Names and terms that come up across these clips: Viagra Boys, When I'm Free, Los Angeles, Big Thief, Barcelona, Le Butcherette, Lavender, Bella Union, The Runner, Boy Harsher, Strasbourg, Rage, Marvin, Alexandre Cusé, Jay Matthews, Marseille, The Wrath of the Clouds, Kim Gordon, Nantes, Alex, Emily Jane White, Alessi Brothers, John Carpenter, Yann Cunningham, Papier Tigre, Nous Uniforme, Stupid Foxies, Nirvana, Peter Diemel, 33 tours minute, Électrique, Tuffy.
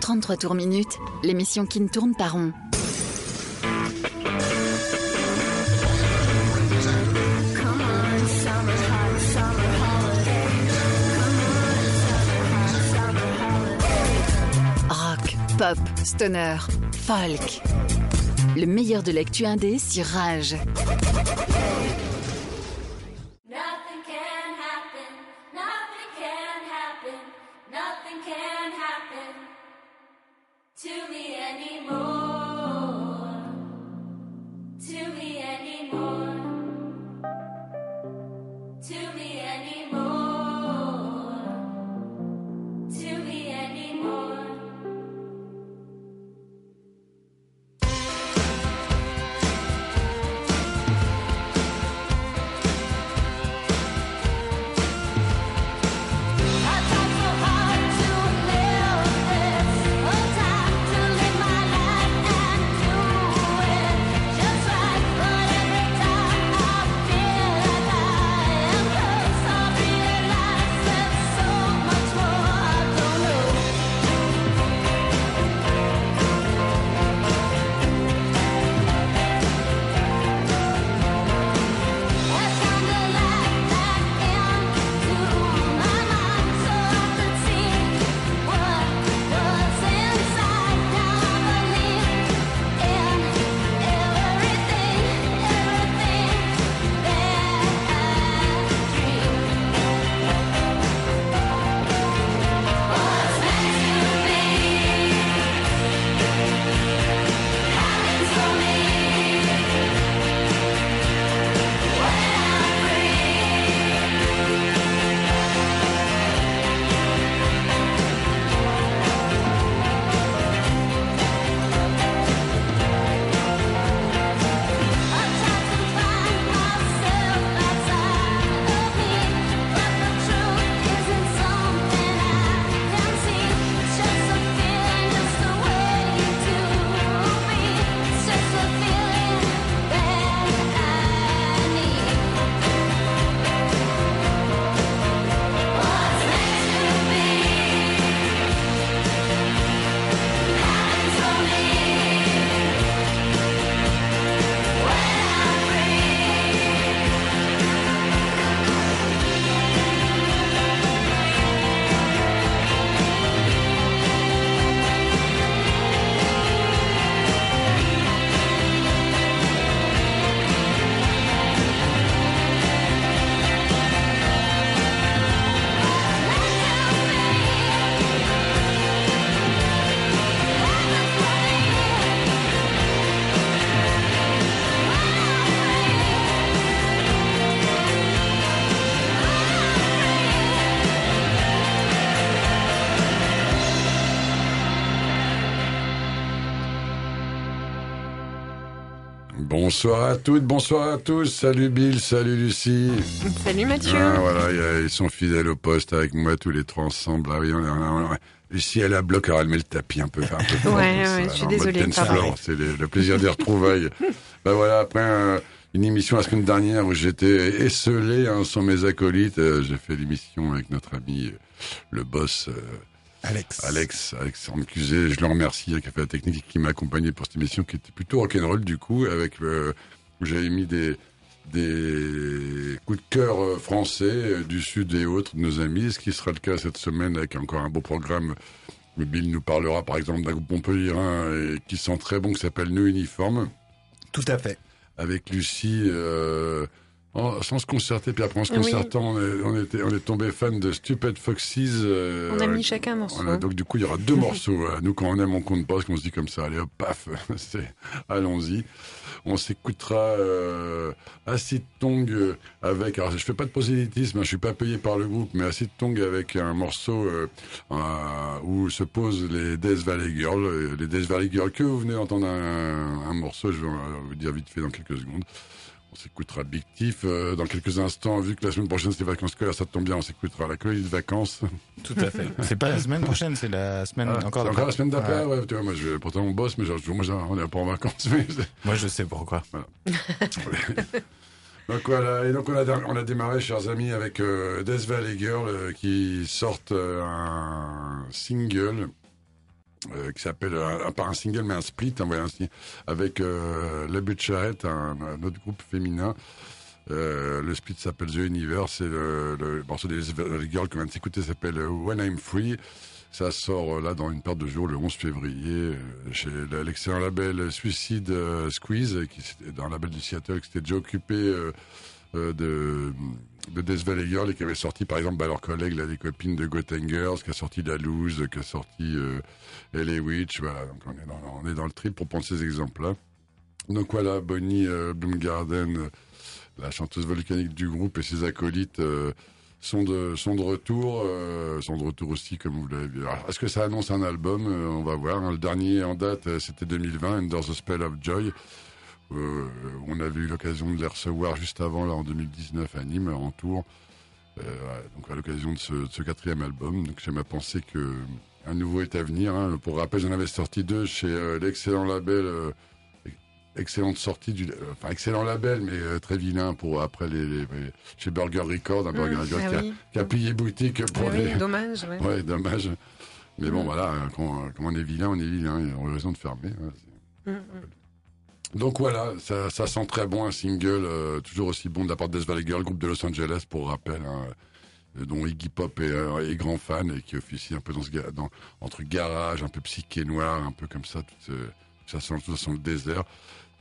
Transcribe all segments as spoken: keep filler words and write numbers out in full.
trente-trois tours minute, l'émission qui ne tourne pas rond. Rock, pop, stoner, folk. Le meilleur de l'actu indé sur Rage. Bonsoir à toutes, bonsoir à tous, salut Bill, salut Lucie. Salut Mathieu. Ah, voilà, ils sont fidèles au poste avec moi, tous les trois ensemble. Ah, oui, on, on, on, Lucie, elle a bloqué, elle met le tapis un peu. Un peu ouais, ouais, je suis désolée. C'est le, le plaisir des retrouvailles. Ben voilà, après euh, une émission la semaine dernière où j'étais esselé hein, sans mes acolytes, euh, j'ai fait l'émission avec notre ami euh, le boss... Euh, Alex. Alex, Alexandre Cusé, je le remercie, qui a fait la technique, qui m'a accompagné pour cette émission, qui était plutôt rock'n'roll du coup, avec le, où j'avais mis des, des coups de cœur français du Sud et autres de nos amis, ce qui sera le cas cette semaine avec encore un beau programme. Bill nous parlera par exemple d'un groupe montpelliérain qui sent très bon, qui s'appelle Nous Uniforme. Tout à fait. Avec Lucie... Euh, Oh, sans se concerter, puis après en se concertant, oui. on, est, on, était, on est tombé fan de Stupid Foxies. Euh, on a mis euh, chacun un morceau. A, donc du coup, il y aura deux morceaux. Nous, quand on aime, on compte pas, parce qu'on se dit comme ça, allez hop, paf, c'est, allons-y. On s'écoutera euh, Acid Tongue avec, alors je fais pas de prosélytisme, hein, je suis pas payé par le groupe, mais Acid Tongue avec un morceau euh, euh, où se posent les Death Valley Girls. Les Death Valley Girls, que vous venez d'entendre un, un morceau, je vais vous dire vite fait dans quelques secondes. On s'écoutera Big Thief euh, dans quelques instants. Vu que la semaine prochaine c'est les vacances scolaires, ça tombe bien, on s'écoutera la colonie de vacances. Tout à fait. C'est pas la semaine prochaine, c'est la semaine ah, encore. C'est encore la semaine d'après. Ah. Ouais, tu vois, moi, je, pourtant on bosse, mais genre, moi, genre, on n'est pas en vacances. Mais... Moi, je sais pourquoi. Voilà. Donc voilà. Et donc on a, on a démarré, chers amis, avec euh, Death Valley Girls euh, qui sortent euh, un single Euh, qui s'appelle, euh, pas un single mais un split, hein, ouais, un, avec euh, Le Butcherette, un, un autre groupe féminin. Euh, le split s'appelle The Universe et le, le morceau des Valley Girls qu'on vient de s'écouter s'appelle When I'm Free. Ça sort euh, là dans une paire de jours, le onze février, euh, chez l'excellent label Suicide euh, Squeeze, qui c'était un label du Seattle qui s'était déjà occupé euh, euh, de... de Death Valley Girls et qui avait sorti par exemple bah, leurs collègues, là, des copines de Gotengers, qui a sorti La Loose, qui a sorti euh, L A Witch, voilà, donc on est, dans, on est dans le trip pour prendre ces exemples-là. Donc voilà, Bonnie euh, Bloomgarden, euh, la chanteuse volcanique du groupe et ses acolytes euh, sont, de, sont de retour, euh, sont de retour aussi comme vous l'avez vu. Alors, est-ce que ça annonce un album ? euh, On va voir, hein. Le dernier en date, euh, c'était deux mille vingt, Under the Spell of Joy. Euh, on avait eu l'occasion de les recevoir juste avant, là, en deux mille dix-neuf, à Nîmes, en Tours, euh, donc à l'occasion de ce, de ce quatrième album. Donc j'ai ma pensée que un nouveau est à venir, hein. Pour rappel, j'en avais sorti deux chez euh, l'excellent label, euh, excellente sortie du, euh, enfin excellent label, mais euh, très vilain pour après les, les, les chez Burger Records, un mmh, Burger Records ah qui, oui. qui a plié boutique pour ah les. Oui, dommage. Ouais. ouais, dommage. Mais mmh. bon, voilà, quand, quand on est vilain, on est vilain. On a raison de fermer. Ouais, donc voilà, ça, ça sent très bon, un single euh, toujours aussi bon de la part de Death Valley Girls, groupe de Los Angeles pour rappel, hein, dont Iggy Pop est, euh, est grand fan et qui officie un peu dans ce dans, entre garage, un peu psyché noir, un peu comme ça, tout, euh, ça sent tout ça sent le désert.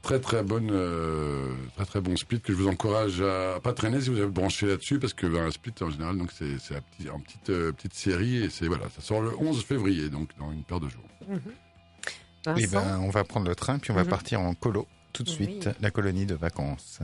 Très très bonne, euh, très très bon split que je vous encourage à, à pas traîner si vous avez branché là-dessus parce que ben, un split en général donc c'est c'est petit, en petite euh, petite série et c'est voilà, ça sort le onze février donc dans une paire de jours. Mm-hmm. Et ben, on va prendre le train, puis on va mm-hmm. partir en colo, tout de suite, oui. La colonie de vacances.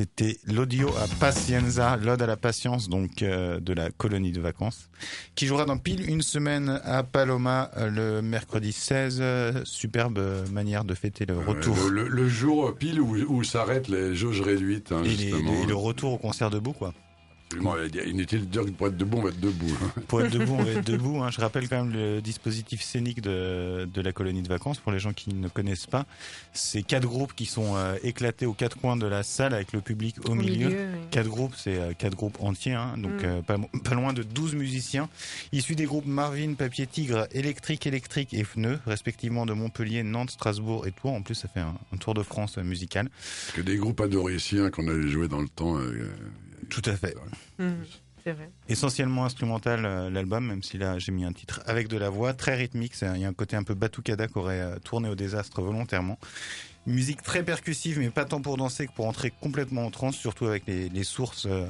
c'était l'audio à Pacienza, l'ode à la patience, donc euh, de la colonie de vacances, qui jouera dans pile une semaine à Paloma euh, le mercredi seize. Euh, superbe manière de fêter le retour. Euh, le, le jour pile où, où s'arrêtent les jauges réduites. Hein, et, les, et le retour au concert debout, quoi. Absolument, inutile de dire que pour être debout, on va être debout. Hein. Pour être debout, on va être debout. Hein. Je rappelle quand même le dispositif scénique de, de la colonie de vacances, pour les gens qui ne connaissent pas. C'est quatre groupes qui sont euh, éclatés aux quatre coins de la salle avec le public au, au milieu. milieu oui. Quatre groupes, c'est euh, quatre groupes entiers, hein, donc mm. euh, pas, pas loin de douze musiciens, issus des groupes Marvin, Papier Tigre, Électrique, Électrique et Pneu, respectivement de Montpellier, Nantes, Strasbourg et Tours. En plus, ça fait un, un tour de France euh, musical. Que des groupes adoriciens qu'on avait joué dans le temps... Euh, Tout à fait. Mmh, c'est vrai. Essentiellement instrumental euh, l'album, même si là j'ai mis un titre avec de la voix, très rythmique. Il y a un côté un peu Batucada qui aurait euh, tourné au désastre volontairement. Musique très percussive, mais pas tant pour danser que pour entrer complètement en transe, surtout avec les, les sources euh,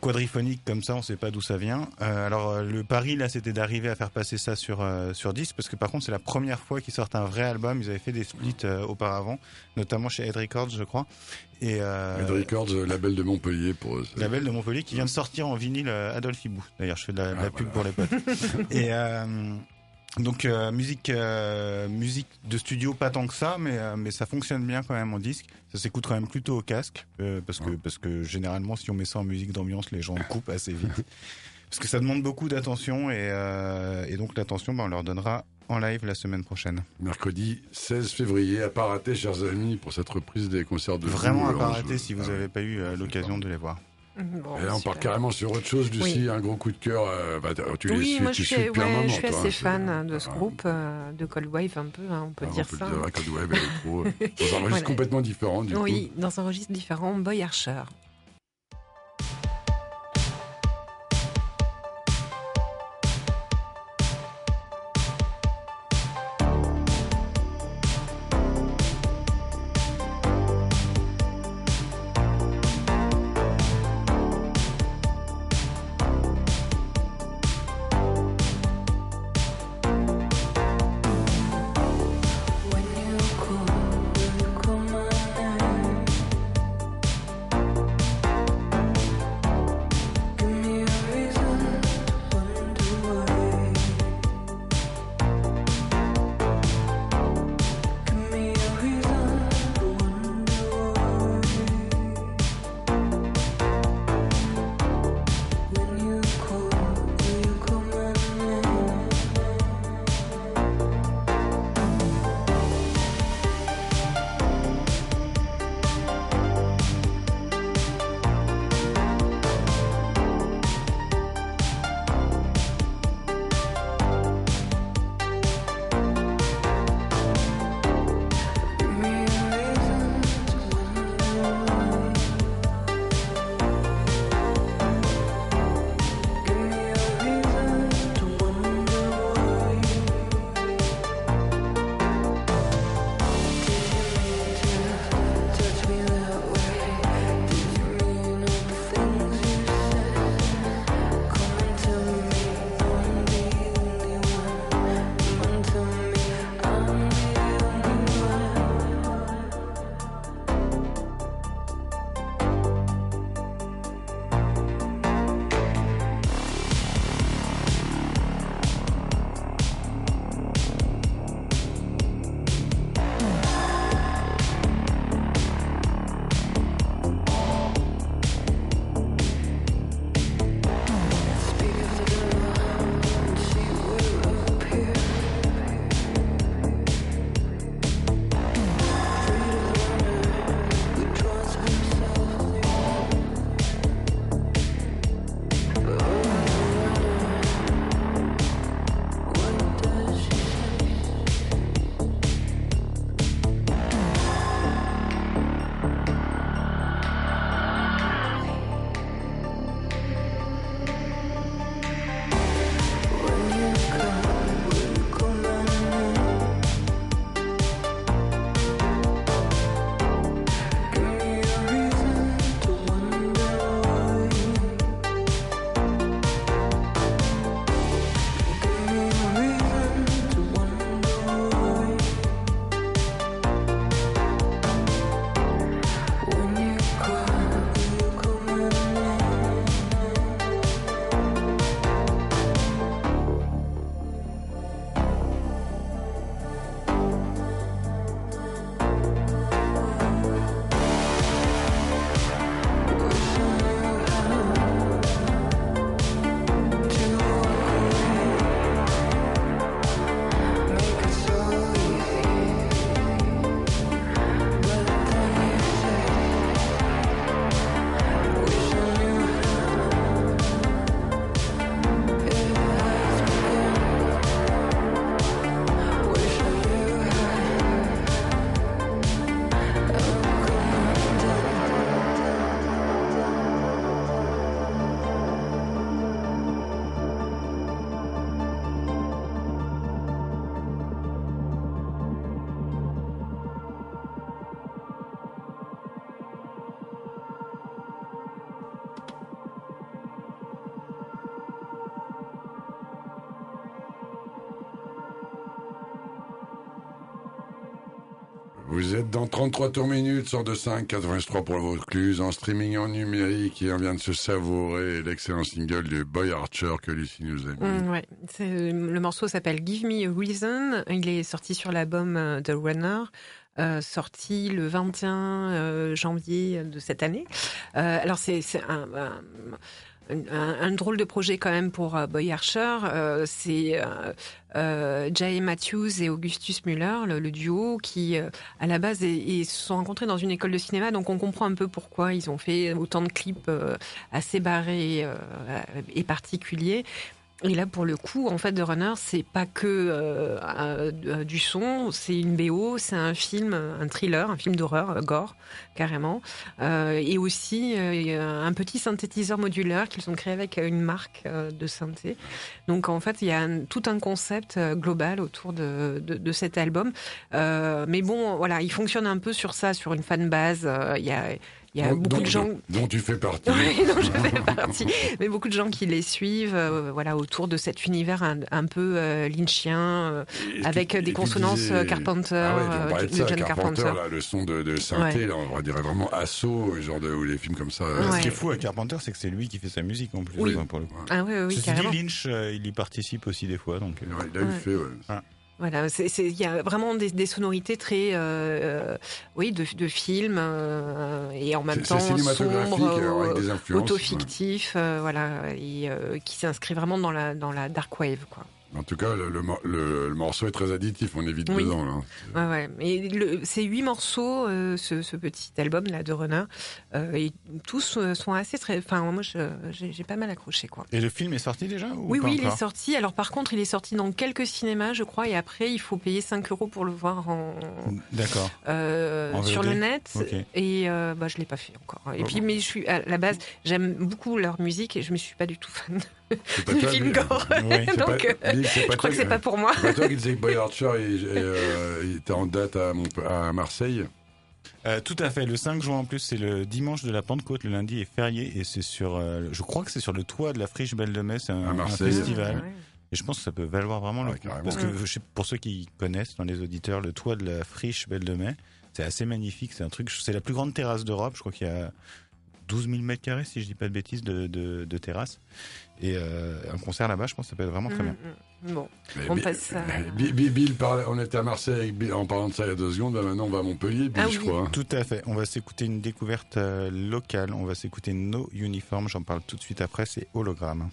quadriphoniques comme ça, on ne sait pas d'où ça vient. Euh, alors euh, le pari là, c'était d'arriver à faire passer ça sur euh, sur disque, parce que par contre c'est la première fois qu'ils sortent un vrai album. Ils avaient fait des splits euh, auparavant, notamment chez Ed Records, je crois. Et euh, Ed Records, euh, label de Montpellier pour eux. Label de Montpellier qui vient de sortir en vinyle euh, Adolphe Hibou. D'ailleurs, je fais de la, de la ah, pub voilà. pour les potes. Et euh, Donc euh, musique euh, musique de studio pas tant que ça, mais euh, mais ça fonctionne bien quand même en disque. Ça s'écoute quand même plutôt au casque euh, parce que parce que généralement si on met ça en musique d'ambiance, les gens coupent assez vite parce que ça demande beaucoup d'attention et euh, et donc l'attention, ben bah, on leur donnera en live la semaine prochaine. Mercredi seize février, à pas rater, chers amis, pour cette reprise des concerts de vraiment à pas rater si vous n'avez pas eu euh, l'occasion de les voir. Bon, et on part carrément sur autre chose, Lucie, oui. Un gros coup de cœur. Euh, bah, tu oui, suis, moi tu je, suis, ouais, moment, je suis assez toi, fan hein, de ce groupe, euh, de Cold Wave un peu, hein, on peut ah, dire on peut ça. Dire, Cold Wave, électro, dans un registre voilà. complètement différent du oui, coup. Oui, dans un registre différent, Boy Harsher. Thank you. Vous êtes dans trente-trois tours minutes, sort de cinq, quatre-vingt-trois pour la Vaucluse, en streaming en numérique, et on vient de se savourer l'excellent single de Boy Harsher que Lucie nous a mis. Mmh, ouais. C'est, le morceau s'appelle Give Me a Reason, il est sorti sur l'album The Runner. Euh, sorti le vingt et un euh, janvier de cette année. Euh, alors c'est, c'est un, un, un, un drôle de projet quand même pour euh, Boy Harsher. Euh, c'est euh, euh, Jay Matthews et Augustus Müller, le, le duo qui euh, à la base et, et se sont rencontrés dans une école de cinéma. Donc on comprend un peu pourquoi ils ont fait autant de clips euh, assez barrés euh, et particuliers. Et là, pour le coup, en fait, The Runner, c'est pas que euh, euh, du son, c'est une B O, c'est un film, un thriller, un film d'horreur, gore, carrément, euh, et aussi euh, un petit synthétiseur modulaire qu'ils ont créé avec une marque euh, de synthé. Donc, en fait, il y a un, tout un concept euh, global autour de, de, de cet album. Euh, mais bon, voilà, il fonctionne un peu sur ça, sur une fanbase. Euh, il y a... Il y a beaucoup dont, de gens dont tu fais partie. Oui, dont je fais partie. Mais beaucoup de gens qui les suivent, euh, voilà, autour de cet univers un, un peu euh, lynchien, euh, avec tu, des consonances disais... Carpenter, ah ouais, de, de ça, John Carpenter. Carpenter. Là, le son de, de synthé, ouais. Là, on dirait vraiment Assaut, genre de, ou les films comme ça. Ouais. Ce qui est fou avec Carpenter, c'est que c'est lui qui fait sa musique en plus. Oui. Quoi, pour le... Ah oui, oui, carrément. Dit, Lynch, euh, il y participe aussi des fois, donc. Ouais, il a eu fait. Ouais. Ah. Voilà, c'est, c'est, il y a vraiment des, des sonorités très, euh, oui, de, de films euh, et en même c'est, temps sombres, euh, auto-fictifs, ouais. euh, voilà, et euh, qui s'inscrit vraiment dans la dans la dark wave, quoi. En tout cas, le, le, le, le morceau est très additif, on est vite oui. dedans. Là. Ouais, ouais. Et le, ces huit morceaux, euh, ce, ce petit album là de Runner, euh, et tous sont assez très. Enfin, moi, je, j'ai, j'ai pas mal accroché, quoi. Et le film est sorti déjà ou Oui, pas oui, il est sorti. Alors, par contre, il est sorti dans quelques cinémas, je crois, et après, il faut payer cinq euros pour le voir en. D'accord. Euh, en sur le net. Okay. Et euh, bah, je l'ai pas fait encore. Et oh puis, bon. Mais je suis à la base, j'aime beaucoup leur musique et je me suis pas du tout fan. Du film gore. Oui, donc, pas, euh, je crois que, que c'est pas pour moi. C'est pas toi qui disais que Boy Harsher euh, était en date à, à Marseille. Euh, tout à fait, le cinq juin en plus, c'est le dimanche de la Pentecôte, le lundi est férié et c'est sur, euh, je crois que c'est sur le toit de la Friche Belle de Mai, c'est un, un festival. Ouais. Et je pense que ça peut valoir vraiment ouais, le coup. Parce que je sais, pour ceux qui connaissent, dans les auditeurs, le toit de la Friche Belle de Mai, c'est assez magnifique, c'est un truc, c'est la plus grande terrasse d'Europe, je crois qu'il y a douze mille mètres carrés, si je dis pas de bêtises, de, de, de terrasse. Et euh, un concert là-bas, je pense que ça peut être vraiment très bien. Bon, mais on Bill, passe à... Bill, Bill parlait, on était à Marseille Bill, en parlant de ça il y a deux secondes, là maintenant on va à Montpellier, Bill, ah oui. je crois. Tout à fait, on va s'écouter une découverte locale, on va s'écouter Nous Uniforme, j'en parle tout de suite après, c'est Hologramme.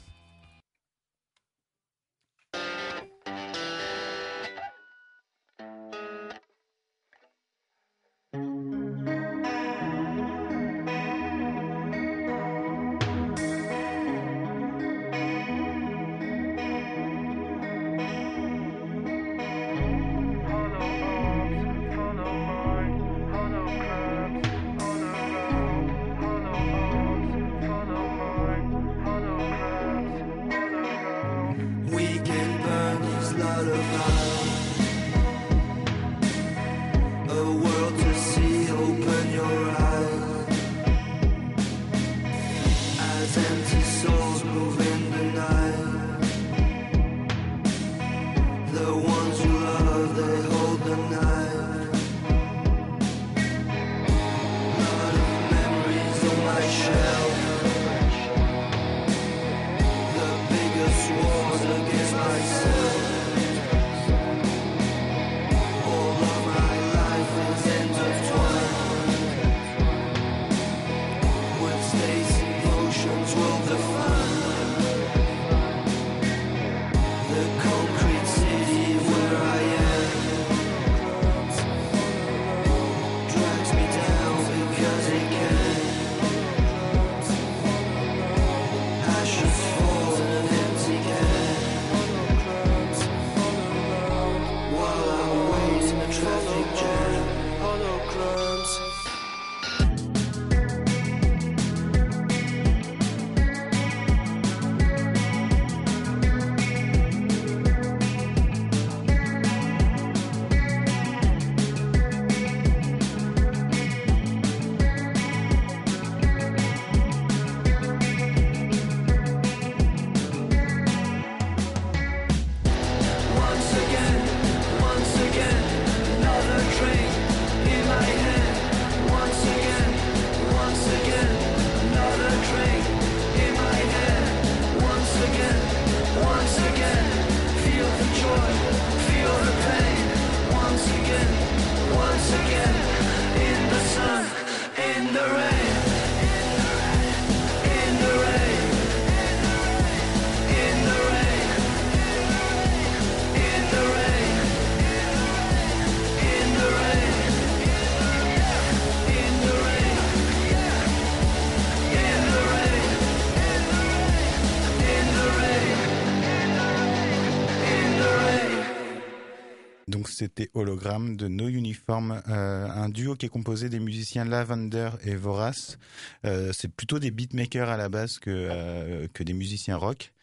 c'était Hologramme de Nous Uniforme, euh, un duo qui est composé des musiciens Lavender et Vorace. Euh, c'est plutôt des beatmakers à la base que, euh, que des musiciens rock.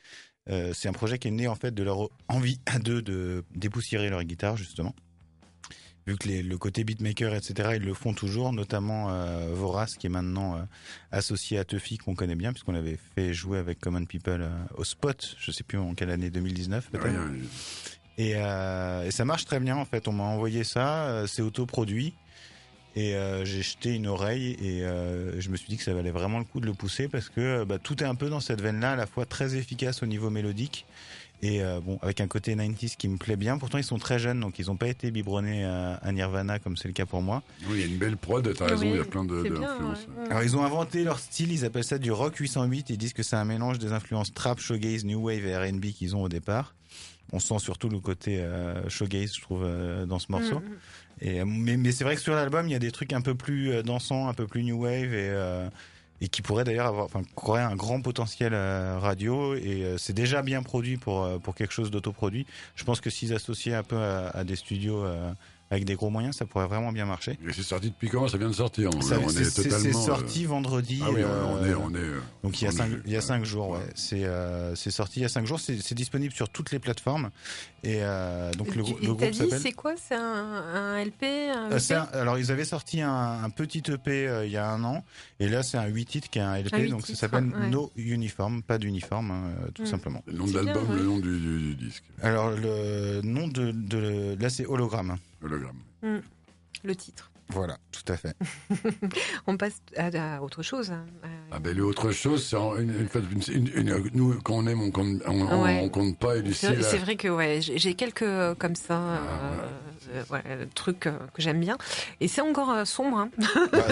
Euh, c'est un projet qui est né en fait de leur envie à deux de dépoussiérer leur guitare, justement. Vu que les, le côté beatmaker, et cetera, ils le font toujours, notamment euh, Vorace, qui est maintenant euh, associé à Tuffy, qu'on connaît bien, puisqu'on l'avait fait jouer avec Common People euh, au Spot, je sais plus en quelle année, deux mille dix-neuf peut-être. Ouais, ouais. Et, euh, et ça marche très bien en fait, on m'a envoyé ça, euh, c'est autoproduit, et euh, j'ai jeté une oreille, et euh, je me suis dit que ça valait vraiment le coup de le pousser, parce que bah, tout est un peu dans cette veine-là, à la fois très efficace au niveau mélodique, et euh, bon, avec un côté quatre-vingt-dix qui me plaît bien. Pourtant ils sont très jeunes, donc ils n'ont pas été biberonnés à, à Nirvana comme c'est le cas pour moi. Oui, il y a une belle prod, t'as raison, il oui, y a plein de, de bien, influences. Ouais, ouais. Alors ils ont inventé leur style, ils appellent ça du rock huit cent huit, ils disent que c'est un mélange des influences trap, shoegaze, new wave et R and B qu'ils ont au départ. On sent surtout le côté euh, shoegaze, je trouve, euh, dans ce morceau. Mmh. Et, mais, mais c'est vrai que sur l'album il y a des trucs un peu plus dansants, un peu plus new wave, et... Euh, et qui pourrait d'ailleurs avoir, enfin, aurait un grand potentiel euh, radio, et euh, c'est déjà bien produit pour euh, pour quelque chose d'autoproduit. Je pense que s'ils associaient un peu à, à des studios euh, avec des gros moyens, ça pourrait vraiment bien marcher. Et c'est sorti depuis quand ? Ça vient de sortir. Ça, on c'est, est c'est, totalement, c'est sorti euh... vendredi. Ah oui, euh, on est, on est. Euh, donc il y a cinq, il y a cinq jours. Ouais. Ouais. C'est euh, c'est sorti il y a cinq jours. C'est, c'est disponible sur toutes les plateformes. Et euh, donc le, tu, le groupe dit, s'appelle. C'est quoi ? C'est un, un L P, un euh, c'est un, alors ils avaient sorti un, un petit E P euh, il y a un an, et là c'est un huit titres qui est un L P. Un donc titres, ça s'appelle ouais. Nous Uniforme, pas d'uniforme, euh, tout mmh. simplement. Le nom de l'album, bien, ouais. le nom du, du, du disque. Alors le nom de, de là c'est Hologramme. Hologramme. Mmh. Le titre. Voilà, tout à fait. On passe à, à autre chose. Hein. Ah ben le autre chose, c'est en, une, une, une, une, nous quand on aime, on compte, on, on, ouais. on compte pas. Et Lucie, c'est, c'est vrai que ouais, j'ai, j'ai quelques euh, comme ça ah, euh, voilà. euh, ouais, trucs euh, que j'aime bien. Et c'est encore euh, sombre. Hein. Bah,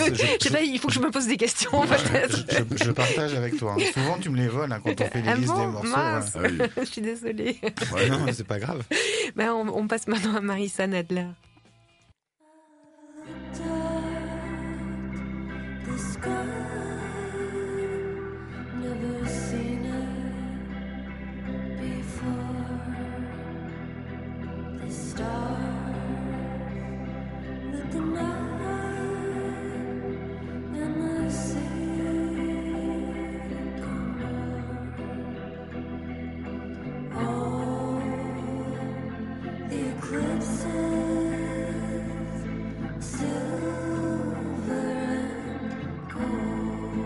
je, je, je sais pas, il faut que je me pose des questions. Bah, je, je, je partage avec toi. Hein. Souvent tu me les voles hein, quand on fait les ah listes bon, des morceaux. Mince. Ouais. Ah, oui. Je suis désolée. Ouais, non, mais c'est pas grave. Ben on, on passe maintenant à Marissa Nadler. The sky, never seen it before. The stars, that the night and the sea come on. Oh, the eclipses. Silver and gold.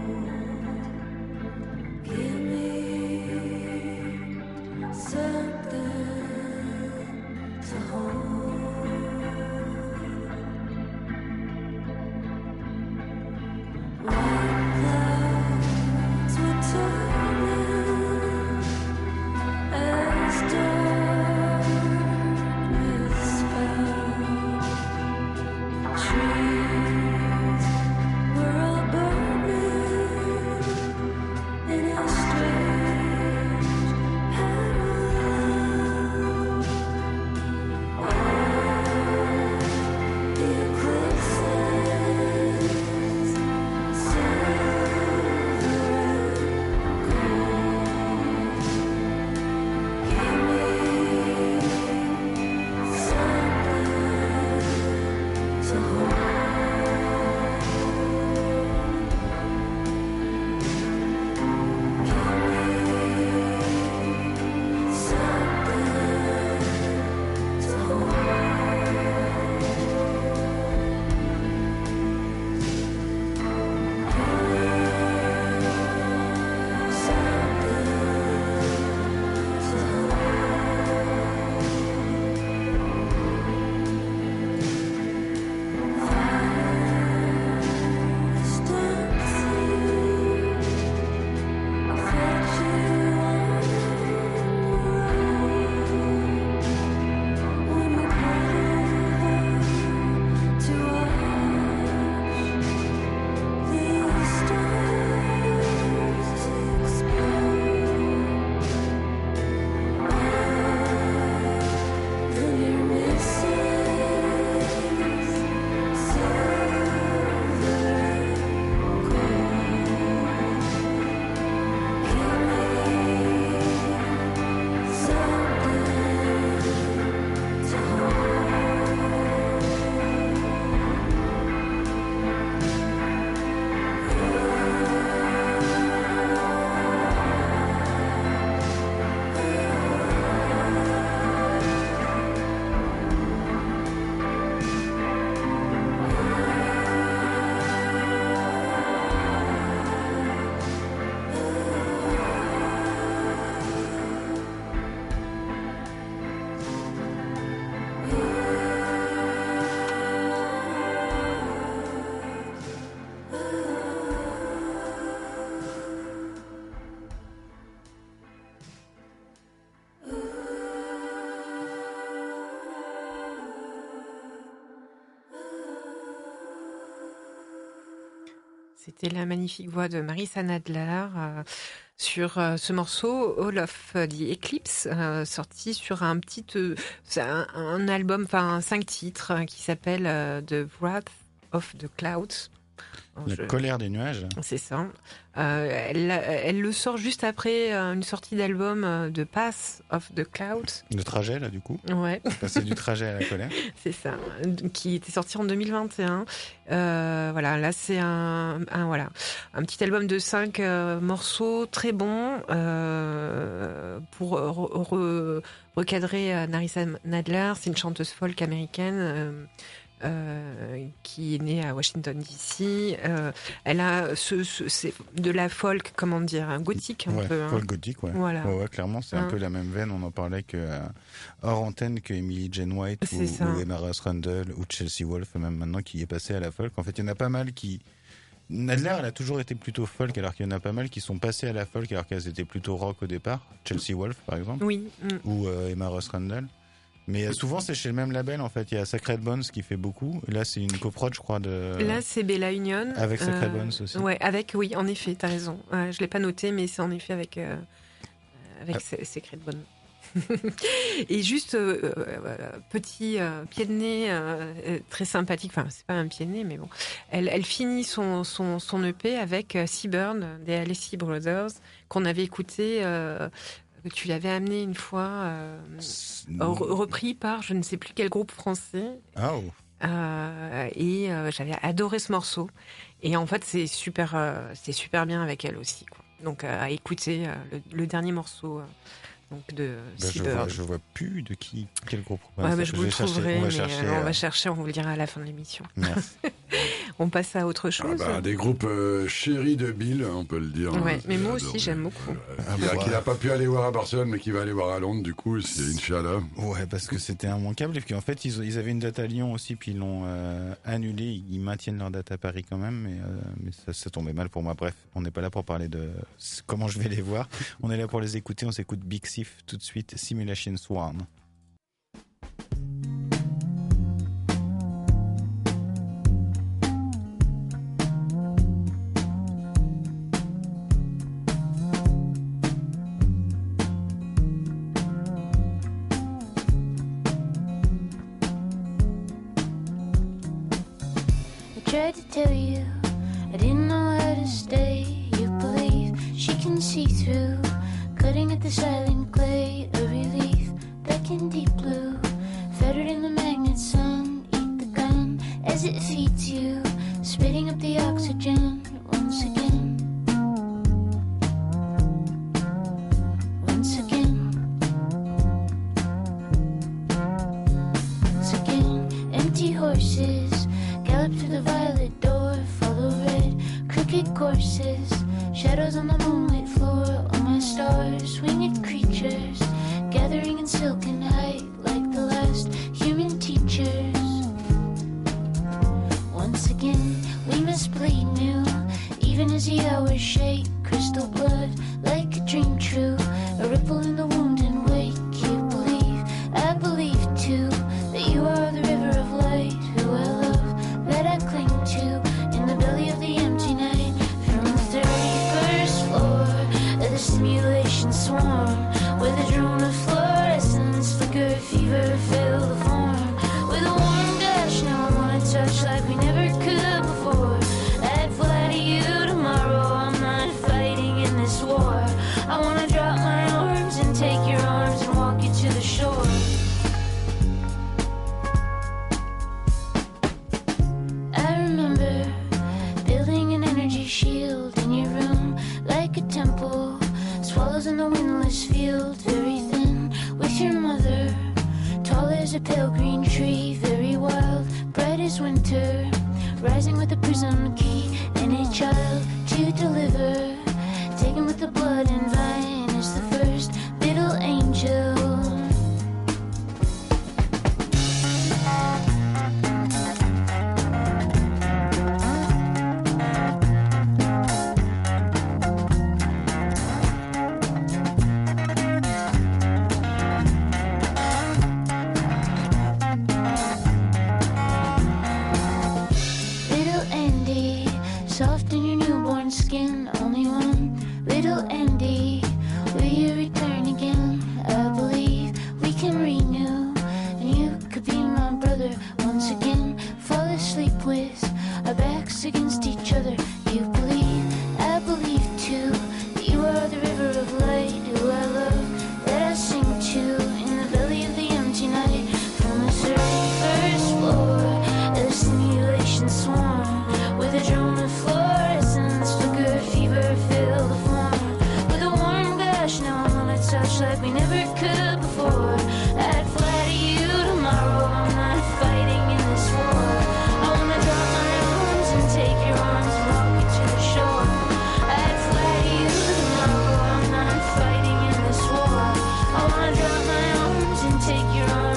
C'était la magnifique voix de Marissa Nadler euh, sur euh, ce morceau Olof euh, dit Eclipse, euh, sorti sur un petit euh, un, un album, enfin cinq titres euh, qui s'appelle euh, The Wrath of the Clouds. Bon, la je... colère des nuages. C'est ça. Euh, elle, elle le sort juste après euh, une sortie d'album euh, de Pass of the Clouds. Le trajet, là, du coup. Ouais. Passer du trajet à la colère. C'est ça. Qui était sorti en deux mille vingt et un. Euh, voilà, là, c'est un, un, voilà, un petit album de cinq euh, morceaux très bon euh, pour re- re- recadrer euh, Marissa Nadler. C'est une chanteuse folk américaine. Euh, Euh, qui est née à Washington D C. Euh, elle a ce, ce, c'est de la folk, comment dire, hein, gothique un ouais, peu. Hein. Folk gothique, ouais. Voilà. Ouais, ouais, clairement, c'est hein. un peu la même veine. On en parlait que euh, hors antenne que Emily Jane White ou, ou Emma Ross Rundle ou Chelsea Wolfe, même maintenant qui est passée à la folk. En fait, il y en a pas mal qui. Nadler, elle a toujours été plutôt folk, alors qu'il y en a pas mal qui sont passés à la folk, alors qu'elles étaient plutôt rock au départ. Chelsea Wolfe, par exemple. Oui. Ou euh, Emma Ross Rundle. Mais souvent c'est chez le même label en fait, il y a Sacred Bones qui fait beaucoup, là c'est une coprod je crois de... Là c'est Bella Union. Avec Sacred euh, Bones aussi. Ouais, avec, oui en effet, t'as raison, euh, je l'ai pas noté mais c'est en effet avec, euh, avec ah. Sacred Bones. Et juste euh, euh, petit euh, pied de nez euh, très sympathique, enfin c'est pas un pied de nez mais bon, elle, elle finit son, son, son E P avec euh, Seaburn des Alessi Brothers qu'on avait écouté... Euh, que tu l'avais amené une fois, euh, repris par je ne sais plus quel groupe français. Oh. Euh, et euh, j'avais adoré ce morceau. Et en fait, c'est super, euh, c'est super bien avec elle aussi, quoi. Donc, euh, à écouter euh, le, le dernier morceau euh, donc de ben Cyber. Je ne vois, vois plus de qui, quel groupe. Ouais, ouais, mais je vous le trouverai, on va, mais chercher, euh... on va chercher, on vous le dira à la fin de l'émission. Merci. On passe à autre chose. Ah bah, des groupes euh, chéris de Bill, on peut le dire. Ouais, hein, mais moi aussi, j'aime beaucoup. Ah, bah, qui n'a pas pu aller voir à Barcelone, mais qui va aller voir à Londres, du coup, c'est Inch'Allah. Ouais, parce que c'était immanquable. Et puis en fait, ils, ils avaient une date à Lyon aussi, puis ils l'ont euh, annulée. Ils maintiennent leur date à Paris quand même, mais, euh, mais ça, ça tombait mal pour moi. Bref, on n'est pas là pour parler de comment je vais les voir. On est là pour les écouter. On s'écoute Big Thief tout de suite, Simulation Swarm. Tell you, I didn't know where to stay. You believe she can see through, cutting at the silent clay. A relief, back in deep blue, fettered in the magnet sun. Eat the gun as it feeds you, spitting up the oxygen once again. Once again. Once again. Empty horses gallop through the violet door, follow red, crooked courses, shadows on the moonlit floor, all my stars, winged creatures, gathering in silken height like the last human teachers. Once again, we must bleed new, even as the hours shake, crystal blood, like a dream true, a ripple in the wound and wake, you believe, I believe too, that you are the river of light, who I love. That I cling to in the belly of the empty night. From the thirty-first floor of the simulation swarm, where the drone of fluorescence, flicker, fever, fill the form. With a warm dash, now I wanna touch like we never could before. I'd fly to you tomorrow, I'm not fighting in this war. I wanna drop my arms and take your arms and walk you to the shore. Shield in your room like a temple, swallows in the windless field, very thin with your mother, tall as a pale green tree, very wild, bright as winter, rising with a prism key and a child to deliver, taken with the blood and vine as the first little angel. Soft in your little Andy, will you return again? I believe we can renew, and you could be my brother once again. Fall asleep with our backs against each other. You believe, I believe too, that you are the river of light who I love, that I sing to in the belly of the empty night. From the surface floor of the simulation swarm, with a drone of fluorescence, flicker, fever, fill the form. With a warm gush, now I wanna touch like we never could before. I'd fly to you tomorrow, I'm not fighting in this war. I wanna drop my arms and take your arms and walk you to the shore. I'd fly to you tomorrow, I'm not fighting in this war. I wanna drop my arms and take your arms.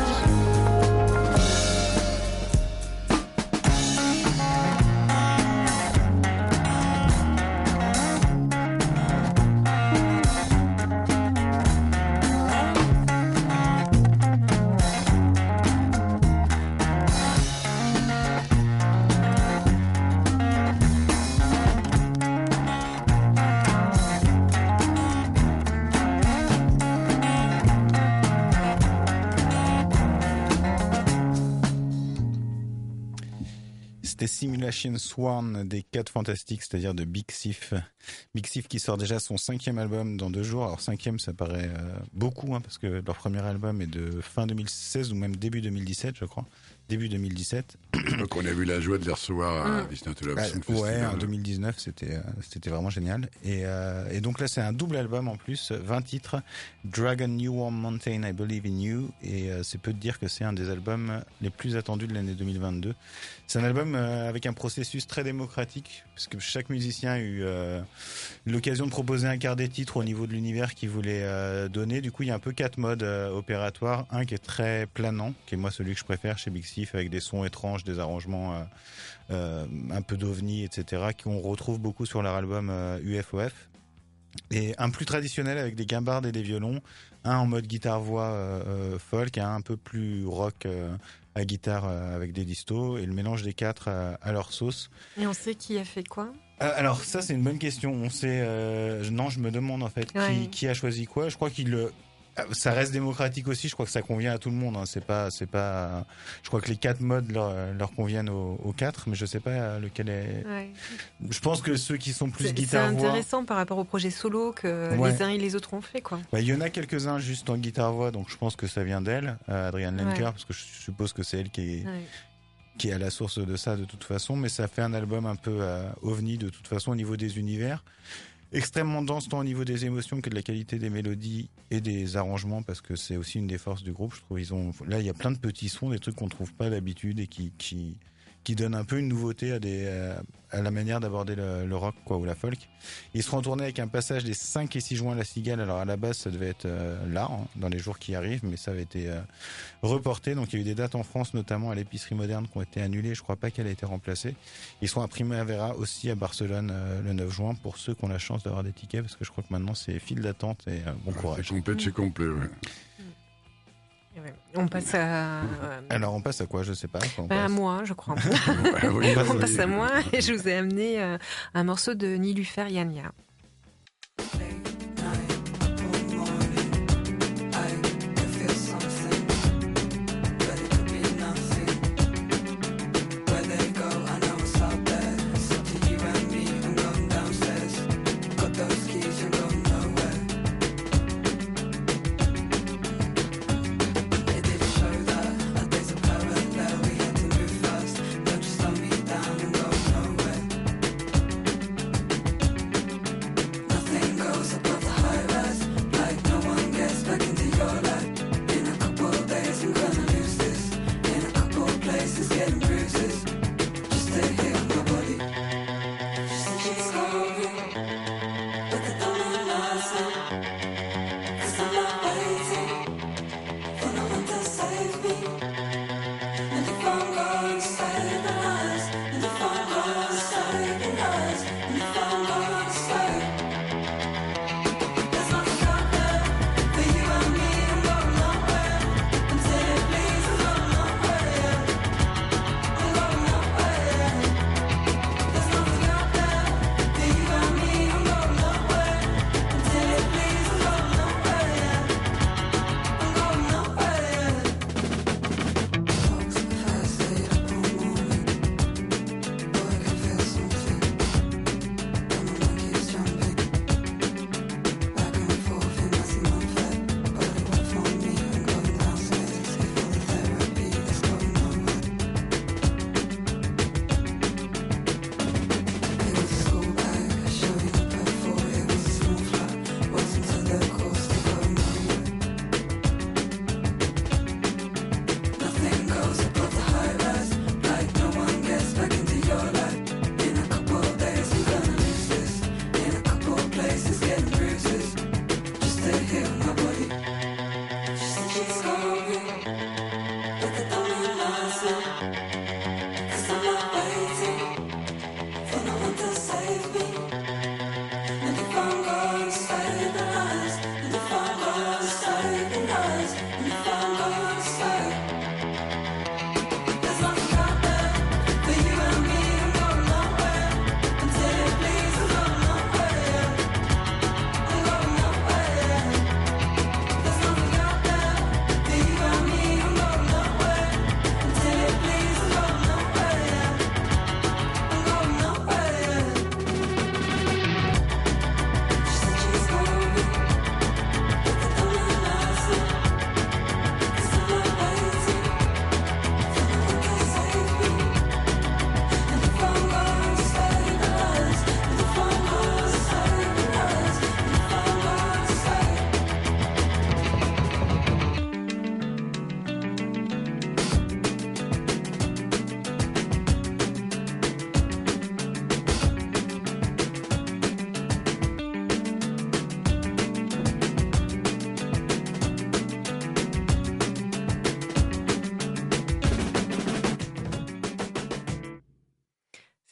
Simulation Sworn des Quatre Fantastiques, c'est-à-dire de Big Thief. Big Thief qui sort déjà son cinquième album dans deux jours. Alors cinquième, ça paraît euh, beaucoup, hein, parce que leur premier album est de fin deux mille seize ou même début deux mille dix-sept, je crois. Début deux mille dix-sept. Donc on a eu la joie de les recevoir à Disneyland Love Song Festival. Ouais, en deux mille dix-neuf, c'était, euh, c'était vraiment génial. Et, euh, et donc là, c'est un double album en plus, vingt titres. Dragon New Warm Mountain, I Believe in You. Et euh, c'est peu de dire que c'est un des albums les plus attendus de l'année deux mille vingt-deux. C'est un album euh, avec un processus très démocratique, puisque chaque musicien a eu euh, l'occasion de proposer un quart des titres au niveau de l'univers qu'il voulait euh, donner. Du coup, il y a un peu quatre modes euh, opératoires. Un qui est très planant, qui est moi celui que je préfère chez Big Six, avec des sons étranges, des arrangements euh, euh, un peu d'ovni, et cetera, qu'on retrouve beaucoup sur leur album euh, U F O F. Et un plus traditionnel avec des guimbardes et des violons, un en mode guitare-voix euh, folk et un un peu plus rock euh, à guitare euh, avec des distos, et le mélange des quatre euh, à leur sauce. Et on sait qui a fait quoi ? Euh, alors ça, c'est une bonne question. On sait... Euh, non, je me demande en fait ouais. qui, qui a choisi quoi. Je crois qu'il le... Ça reste démocratique aussi, je crois que ça convient à tout le monde, hein. C'est pas, c'est pas. Je crois que les quatre modes leur, leur conviennent aux, aux quatre, mais je sais pas lequel est. Ouais. Je pense que ceux qui sont plus guitare voix. C'est intéressant par rapport au projet solo que ouais. les uns et les autres ont fait, quoi. Bah, il y en a quelques uns juste en guitare voix, donc je pense que ça vient d'elle, Adrienne Lenker, ouais. parce que je suppose que c'est elle qui est. Ouais. qui est à la source de ça de toute façon, mais ça fait un album un peu euh, ovni de toute façon au niveau des univers. Extrêmement dense tant au niveau des émotions que de la qualité des mélodies et des arrangements, parce que c'est aussi une des forces du groupe, je trouve. Ils ont là, il y a plein de petits sons, des trucs qu'on trouve pas d'habitude et qui qui qui donnent un peu une nouveauté à des à la manière d'aborder le, le rock, quoi, ou la folk. Ils seront tournés avec un passage des cinq et six juin à la Cigale. Alors à la base ça devait être euh, là hein, dans les jours qui arrivent, mais ça avait été euh, reporté, donc il y a eu des dates en France, notamment à l'Épicerie Moderne, qui ont été annulées. Je crois pas qu'elle a été remplacée. Ils seront à Primavera aussi à Barcelone euh, le neuf juin, pour ceux qui ont la chance d'avoir des tickets, parce que je crois que maintenant c'est file d'attente et euh, bon ouais, courage. C'est complet, c'est complet, ouais. On passe à... Alors on passe à quoi ? Je sais pas. Quoi on bah, passe. À moi, je crois. ouais, oui, on oui. passe à moi, et je vous ai amené euh, un morceau de Nilüfer Yanya.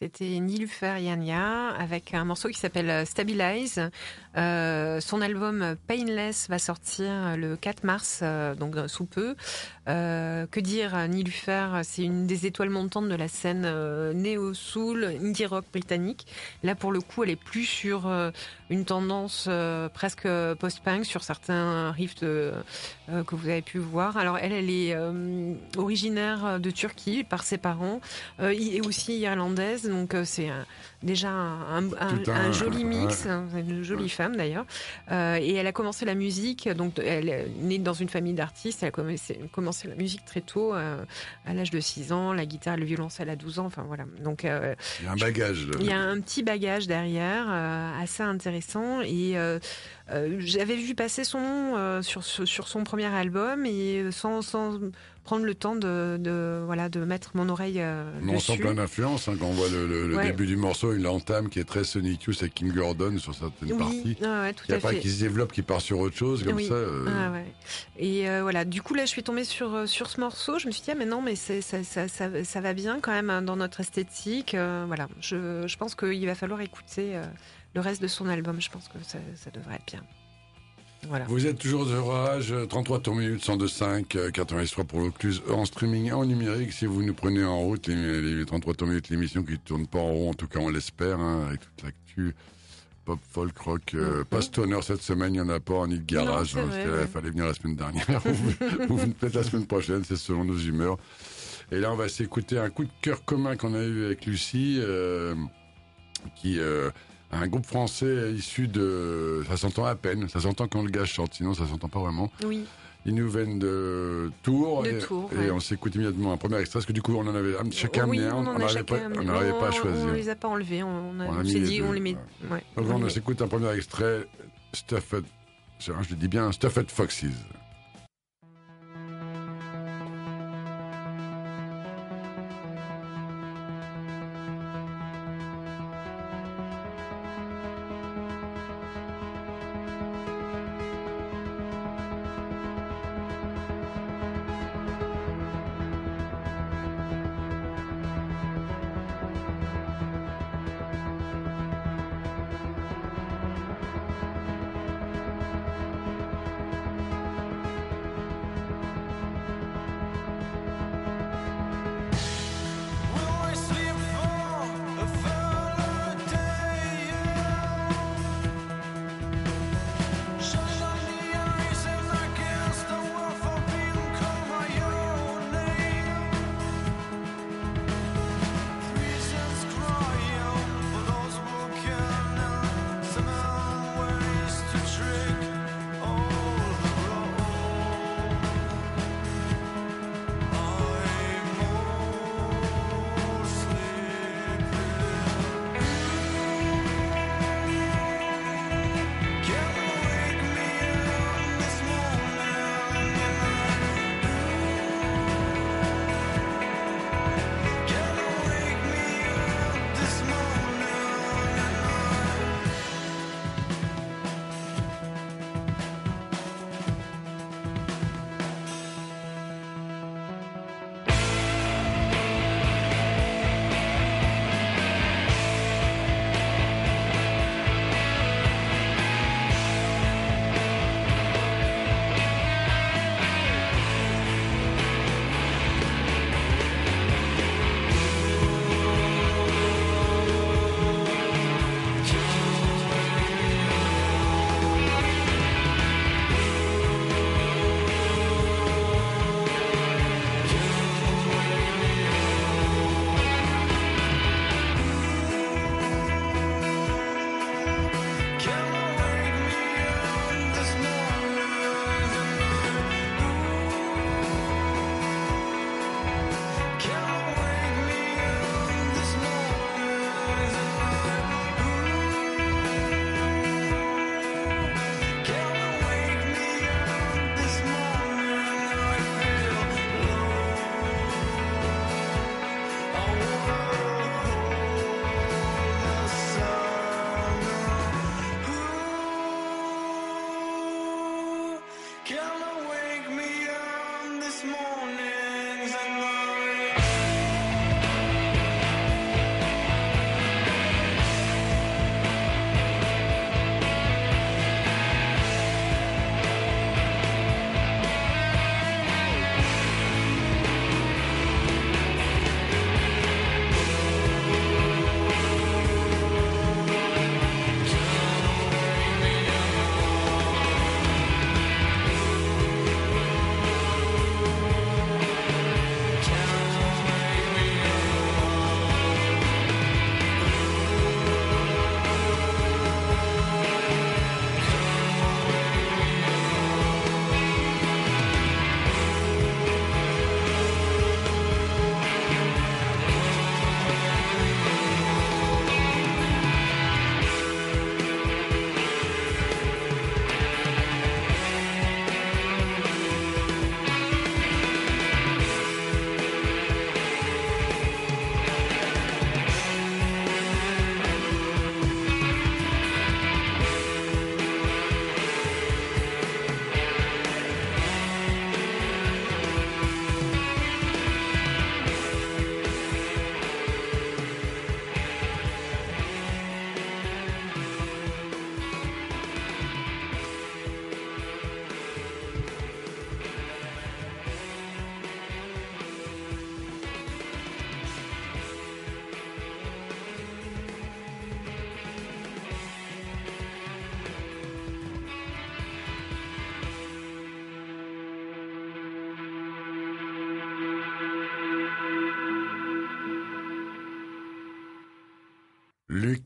C'était Nilüfer Yanya avec un morceau qui s'appelle Stabilize. Euh, son album Painless va sortir le quatre mars, euh, donc sous peu. Euh, que dire, Nilüfer, c'est une des étoiles montantes de la scène euh, néo-soul, indie rock britannique. Là, pour le coup, elle est plus sur euh, une tendance euh, presque post-punk, sur certains riffs de, euh, que vous avez pu voir. Alors, elle, elle est euh, originaire de Turquie par ses parents euh, et aussi irlandaise, donc euh, c'est un, déjà un, un, un joli mix, ouais. Une jolie femme d'ailleurs. Euh, et elle a commencé la musique, donc elle est née dans une famille d'artistes, elle a commencé, commencé la musique très tôt, euh, à l'âge de six ans, la guitare, le violoncelle à douze ans, enfin voilà. Donc, euh, il y a un bagage. Là. Il y a un petit bagage derrière, euh, assez intéressant, et euh, euh, j'avais vu passer son nom euh, sur, sur son premier album, et sans, sans prendre le temps de, de, voilà, de mettre mon oreille euh, non, dessus. On sent plein d'influence, hein, quand on voit le, le, le ouais. début du morceau, il l'entame qui est très Sonic Youth et Kim Gordon sur certaines oui. parties. Ah ouais, tout à fait. Qui se développe, qui part sur autre chose, comme oui. ça. Euh... Ah ouais. Et euh, voilà, du coup là je suis tombée sur, sur ce morceau, je me suis dit, ah mais non, mais c'est, ça, ça, ça, ça va bien quand même dans notre esthétique. Euh, voilà, je, je pense qu'il va falloir écouter euh, le reste de son album, je pense que ça, ça devrait être bien. Voilà. Vous êtes toujours de Rage, trente-trois tours minute, cent deux virgule cinq, quatre-vingt-trois pour l'Occluse, en streaming et en numérique. Si vous nous prenez en route, les, les trente-trois tours minute, l'émission qui ne tourne pas en rond, en tout cas on l'espère, hein, avec toute l'actu pop, folk, rock, euh, pas stoner cette semaine, il n'y en a pas, en île garage. Non, hein, vrai, ouais. Il fallait venir la semaine dernière, ou peut-être la semaine prochaine, c'est selon nos humeurs. Et là on va s'écouter un coup de cœur commun qu'on a eu avec Lucie, euh, qui... Euh, un groupe français issu de... Ça s'entend à peine. Ça s'entend quand le gars chante, sinon ça s'entend pas vraiment. Oui. Ils nous viennent de Tours. De et, Tours, et ouais. on s'écoute immédiatement un premier extrait, parce que du coup, on en avait chacun oui, un. On n'arrivait pas, pas à choisir. On ne les a pas enlevés. On, a, on, on s'est dit, deux. on les met... Ouais. Donc, on, on s'écoute un premier extrait, Stuffed... Je le dis bien, Stuffed Foxies.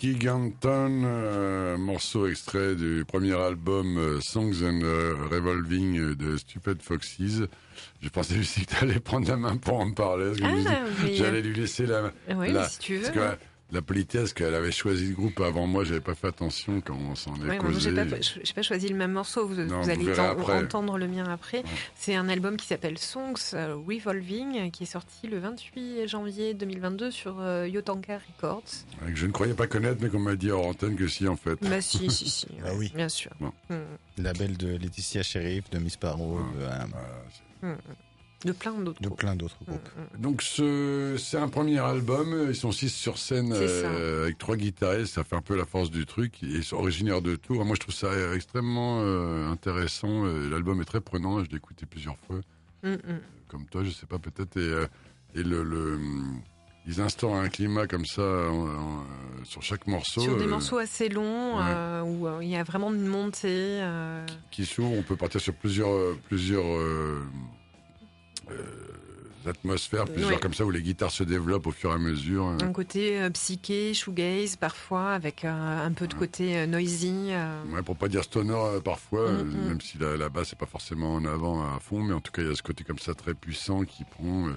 Nicky Ganton, euh, morceau extrait du premier album euh, Songs and euh, Revolving euh, de Stupid Foxies. Je pensais aussi que tu allais prendre la main pour en parler. Ah, mais... J'allais lui laisser la main. Oui, la... si tu veux. Parce que, ouais. La politesse qu'elle avait choisi le groupe avant moi, j'avais pas fait attention quand on s'en est ouais, causé. Moi, j'ai pas, j'ai pas choisi le même morceau. Vous, non, vous allez entendre, entendre le mien après. Ouais. C'est un album qui s'appelle Songs Revolving, qui est sorti le vingt-huit janvier deux mille vingt-deux sur euh, Yotanka Records. Ouais, que je ne croyais pas connaître, mais qu'on m'a dit hors antenne que si en fait. Bah si, si, si. Ouais, ah oui, bien sûr. Bon. Mmh. Label de Laetitia Sheriff, de Miss Parro. Ouais. De plein d'autres de groupes. Plein d'autres groupes. Mmh, mmh. Donc ce, c'est un premier album, ils sont six sur scène euh, avec trois guitaristes, ça fait un peu la force du truc, ils sont originaires de Tours, moi je trouve ça extrêmement euh, intéressant, l'album est très prenant, je l'ai écouté plusieurs fois, mmh, mmh. comme toi je sais pas peut-être, et, euh, et le, le, ils instaurent un climat comme ça en, en, sur chaque morceau. Sur des euh, morceaux assez longs, ouais. euh, où il euh, y a vraiment une montée. Euh... Qui, qui s'ouvre, on peut partir sur plusieurs... plusieurs euh, Euh, atmosphères, plusieurs ouais. comme ça, où les guitares se développent au fur et à mesure. Un côté euh, psyché, shoegaze parfois, avec euh, un peu de ouais. côté euh, noisy. Euh... Ouais, pour pas dire stoner euh, parfois, mm-hmm. euh, même si la, la basse n'est pas forcément en avant à fond, mais en tout cas il y a ce côté comme ça très puissant qui prend... Euh,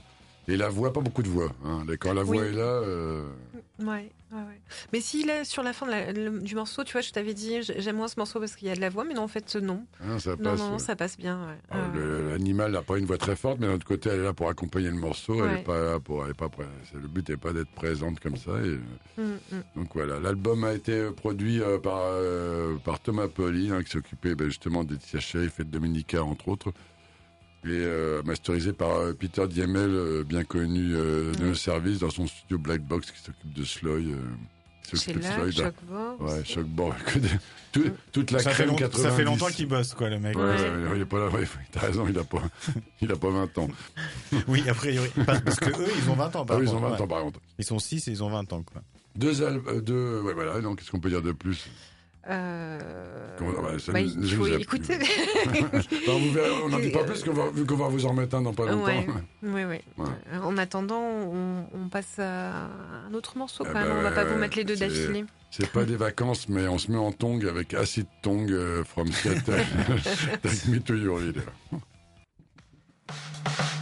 et la voix, pas beaucoup de voix. Hein. Quand la voix oui. est là... Euh... Ouais, ouais, ouais. Mais si là, sur la fin de la, le, du morceau, tu vois, je t'avais dit, j'aime moins ce morceau parce qu'il y a de la voix, mais non, en fait, non. Ah, ça passe, non, non, ouais. ça passe bien. Ouais. Alors, euh... L'animal n'a pas une voix très forte, mais d'un autre côté, elle est là pour accompagner le morceau. Elle ouais. est pas là pour... Elle est pas, le but n'est pas d'être présente comme ça. Et... Mm, mm. Donc voilà, l'album a été produit euh, par, euh, par Thomas Poli, hein, qui s'occupait ben, justement des T H F et de Dominica, entre autres. Et euh, masterisé par euh, Peter Diemel, euh, bien connu euh, de nos mmh. services, dans son studio Black Box, qui s'occupe de Sloy. Euh, C'est là, Shockboard. Ouais, Shockboard. Tout, toute la ça crème long, quatre-vingt-dix. Ça fait longtemps qu'il bosse, quoi, le mec. Ouais, ouais. Euh, il est pas là, ouais, t'as raison, il a pas, il a pas vingt ans. Oui, a priori. Parce que eux, ils ont vingt ans, par ah, contre. Ils ont vingt ouais. ans, par contre. Ils sont six et ils ont vingt ans, quoi. Deux al- euh, deux, ouais, voilà, donc qu'est-ce qu'on peut dire de plus? Euh... Comment, bah, ça bah, nous, il faut écouter. Non, vous verrez, on n'en dit pas plus qu'on va, vu qu'on va vous en remettre un dans pas longtemps. Ouais, ouais, ouais. Ouais. En attendant, on, on passe à un autre morceau quand ah bah même. Ouais, on va pas ouais. vous mettre les deux c'est, d'affilée. C'est pas des vacances, mais on se met en tongue avec Acid Tongue uh, from Seattle. Take me to your leader. I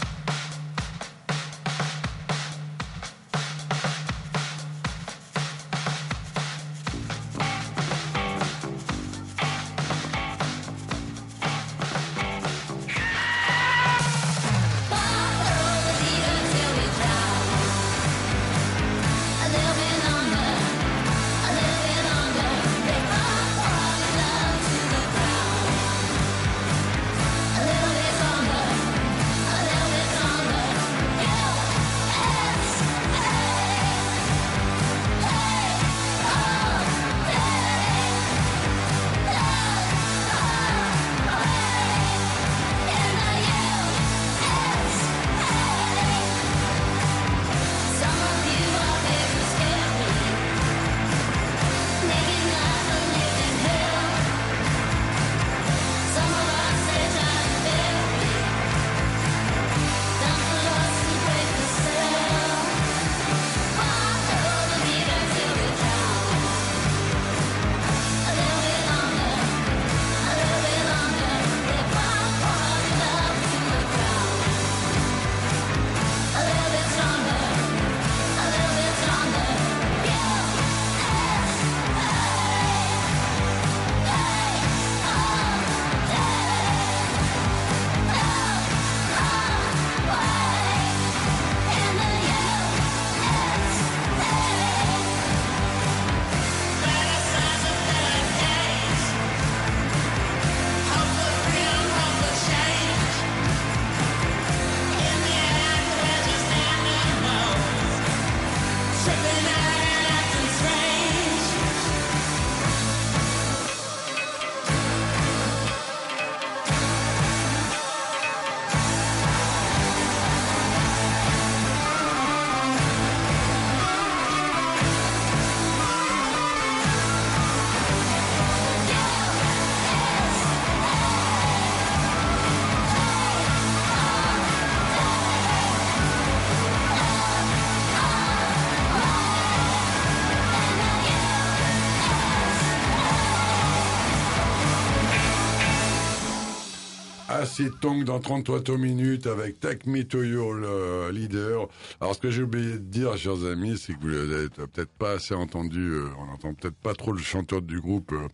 Acid Tongue dans trente-trois tours minute avec Take Me To Your le leader. Alors ce que j'ai oublié de dire, chers amis, c'est que vous n'avez peut-être pas assez entendu, euh, on n'entend peut-être pas trop le chanteur du groupe euh,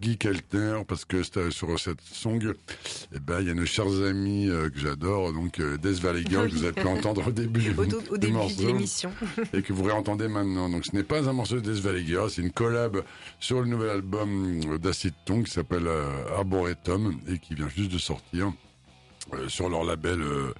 Guy Keltner, parce que sur cette song, eh ben, il y a nos chers amis euh, que j'adore, donc euh, Death Valley Girls, que vous avez pu entendre au début, au, au début morceau, de l'émission, et que vous réentendez maintenant. Donc ce n'est pas un morceau de Death Valley Girls, c'est une collab sur le nouvel album d'Acid Tongue qui s'appelle euh, Arboretum et qui vient juste de sortir euh, sur leur label euh,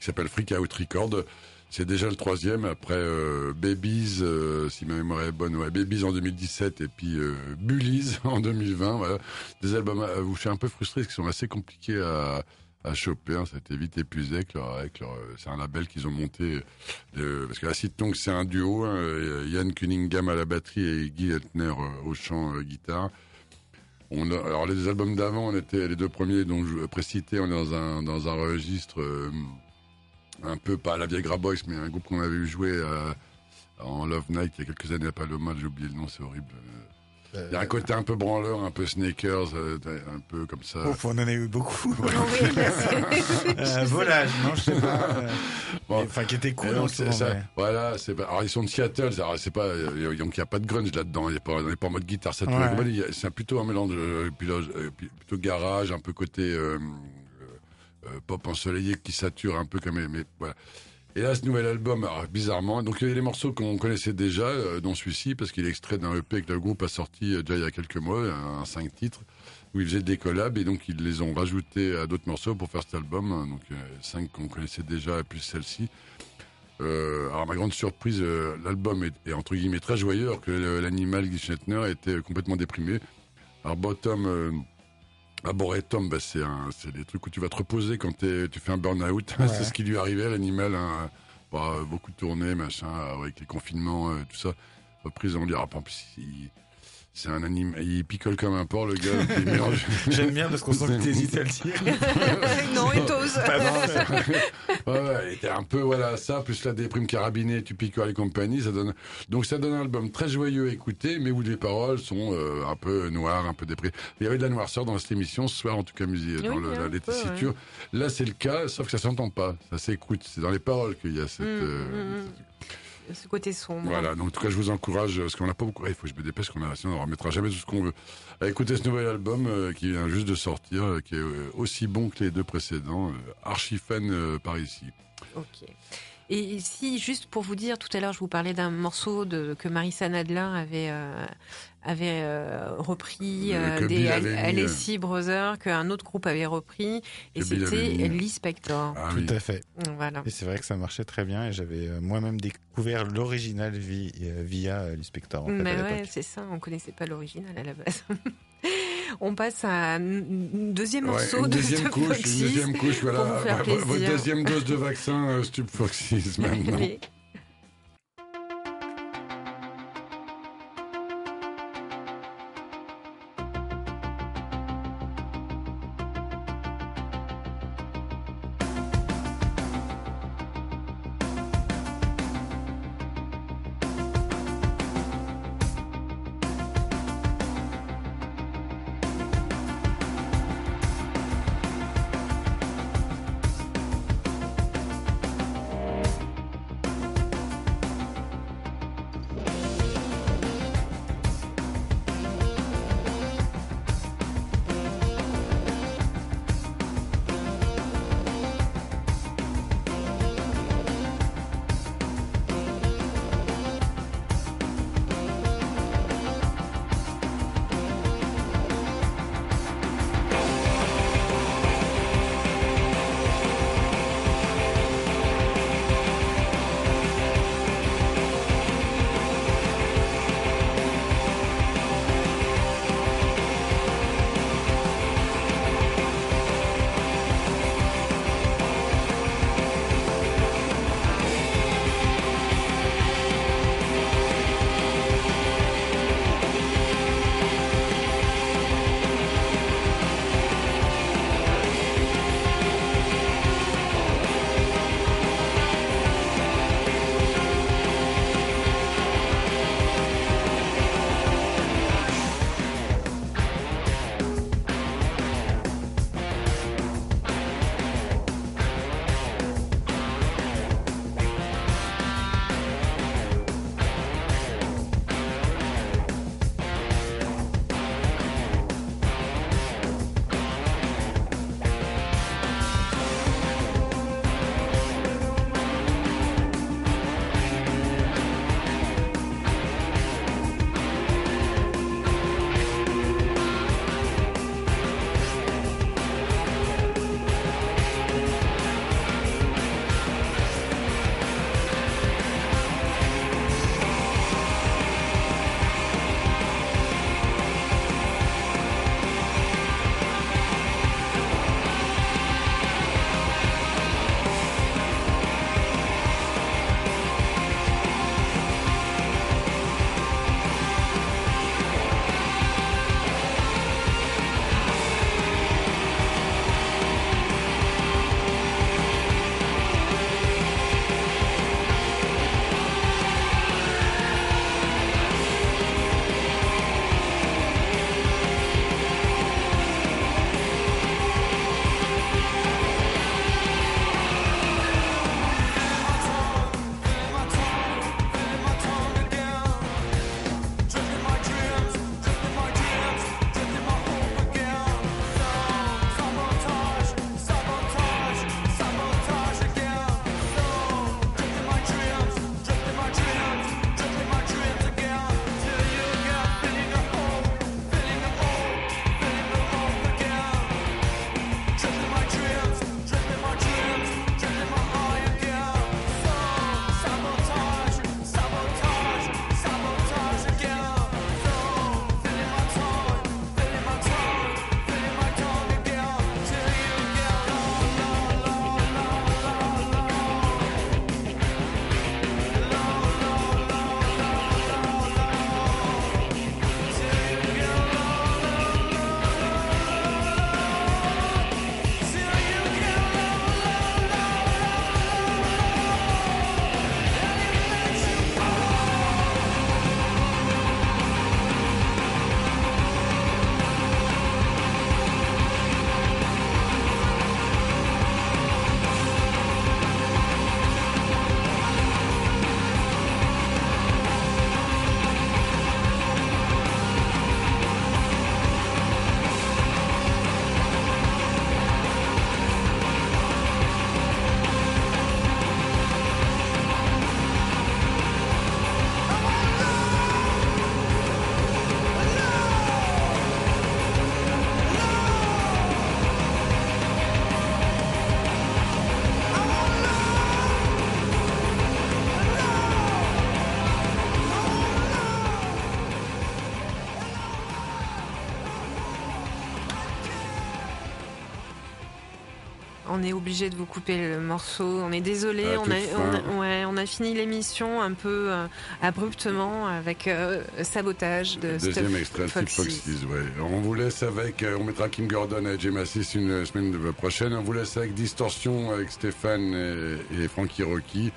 qui s'appelle Freak Out Records. C'est déjà le troisième, après euh, Babies, euh, si ma mémoire est bonne, ouais, Babies en deux mille dix-sept et puis euh, Bullies en deux mille vingt. Voilà. Des albums à, où je suis un peu frustré, parce qu'ils sont assez compliqués à, à choper. Hein. Ça a été vite épuisé avec leur, avec leur, c'est un label qu'ils ont monté. Euh, parce que Acid Tongue, c'est un duo. Hein, Yann Cunningham à la batterie et Guy Eltner au chant euh, guitare. On a, alors les albums d'avant, on était les deux premiers dont je précitais, on est dans un dans un registre. Euh, un peu, pas la Viagra Boys, mais un groupe qu'on avait eu jouer euh, en Love Night il y a quelques années à Paloma, j'ai oublié le nom, c'est horrible. Euh, il y a un côté un peu branleur, un peu sneakers, euh, un peu comme ça. Ouf, on en a eu beaucoup. Ouais. Oui, euh, volage, non, je sais pas. Euh, bon. Enfin, qui était cool. Donc, souvent, ça, ouais. Voilà, c'est, alors ils sont de Seattle, alors, c'est pas, donc il n'y a pas de grunge là-dedans, il n'y a, a pas en mode guitare, ça, ouais. C'est plutôt un mélange, plutôt garage, un peu côté... Euh, pop ensoleillé qui sature un peu comme mais voilà. Et là, ce nouvel album, alors, bizarrement, donc il y a des morceaux qu'on connaissait déjà, euh, dont celui-ci, parce qu'il est extrait d'un E P que le groupe a sorti euh, déjà il y a quelques mois, un cinq titres, où ils faisaient des collabs et donc ils les ont rajoutés à d'autres morceaux pour faire cet album, hein, donc euh, cinq qu'on connaissait déjà, plus celle-ci. Euh, alors ma grande surprise, euh, l'album est, est entre guillemets très joyeux, alors que euh, l'animal Guy Schettner était complètement déprimé. Alors Bottom... Euh, Arboretum, bah c'est, un, c'est des trucs où tu vas te reposer quand tu fais un burn-out. Ouais. C'est ce qui lui arrivait à l'animal. Hein. Bah, beaucoup de tournées, machin, avec les confinements, euh, tout ça. Reprise, on dit, ah, il, c'est un animal, il picole comme un porc, le gars. Il mélange... J'aime bien parce qu'on sent que t'hésites à le dire. Non, il t'ose. Bah non, ouais, ouais, un peu, voilà, ça, plus la déprime carabinée, tu picoles et compagnie, ça donne. Donc ça donne un album très joyeux à écouter, mais où les paroles sont euh, un peu noires, un peu déprimes. Il y avait de la noirceur dans cette émission, ce soir en tout cas, musique, dans oui, le, la, les tessitures. Ouais. Là, c'est le cas, sauf que ça s'entend pas, ça s'écoute. C'est dans les paroles qu'il y a cette. Mmh, euh, mmh. cette... ce côté sombre. Voilà, donc en tout cas je vous encourage parce qu'on n'a pas beaucoup, il faut que je me dépêche qu'on a, sinon on ne remettra jamais tout ce qu'on veut, à écouter ce nouvel album euh, qui vient juste de sortir, euh, qui est euh, aussi bon que les deux précédents, euh, archi fan euh, par ici. Ok. Et si, juste pour vous dire, tout à l'heure je vous parlais d'un morceau de, que Marissa Nadler avait, euh, avait euh, repris, euh, des Alessi Brothers, qu'un autre groupe avait repris, et c'était Lee Spector. Ah, tout oui. à fait. Voilà. Et c'est vrai que ça marchait très bien, et j'avais euh, moi-même découvert l'original via, via Lee Spector. En fait, mais ouais, c'est ça, on ne connaissait pas l'original à la base. On passe à une deuxième morceau, ouais, une deuxième de couche, Foxies, une deuxième couche, voilà, pour vous faire plaisir. Votre deuxième dose de vaccin euh, Stupid Foxies maintenant. Allez. on est obligé de vous couper le morceau. On est désolé, ah, on, a, on, a, ouais, on a fini l'émission un peu euh, abruptement avec euh, Sabotage de Deuxième Stuff extrait, Foxies. Foxies ouais. On vous laisse avec, euh, on mettra Kim Gordon et Jay Mascis une semaine de, prochaine. On vous laisse avec Distorsion avec Stéphane et, et Francky Rocky.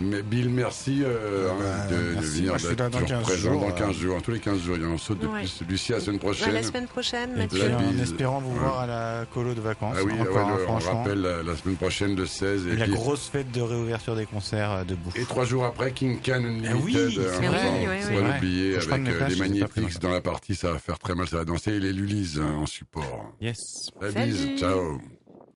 Mais Bill, merci, euh, ben, de, merci. de venir Moi, d'être dans quinze présent jours, dans quinze jours. Euh... Tous les quinze jours, il y a un saut de ouais. plus. Lucie, à la semaine prochaine. À la semaine prochaine, Mathieu. En espérant vous ouais. voir à la colo de vacances. Ah oui, encore, ouais, le, on rappelle la, la semaine prochaine, le seize. Et la puis... grosse fête de réouverture des concerts de Bouffe. Et trois jours après, King Can Unlimited. Eh oui, c'est vrai, oui, oui, oui. L'oublier avec euh, les, les magnétiques dans la partie, ça va faire très mal, ça va danser. Et les Lulis hein, en support. Yes. La bise, ciao.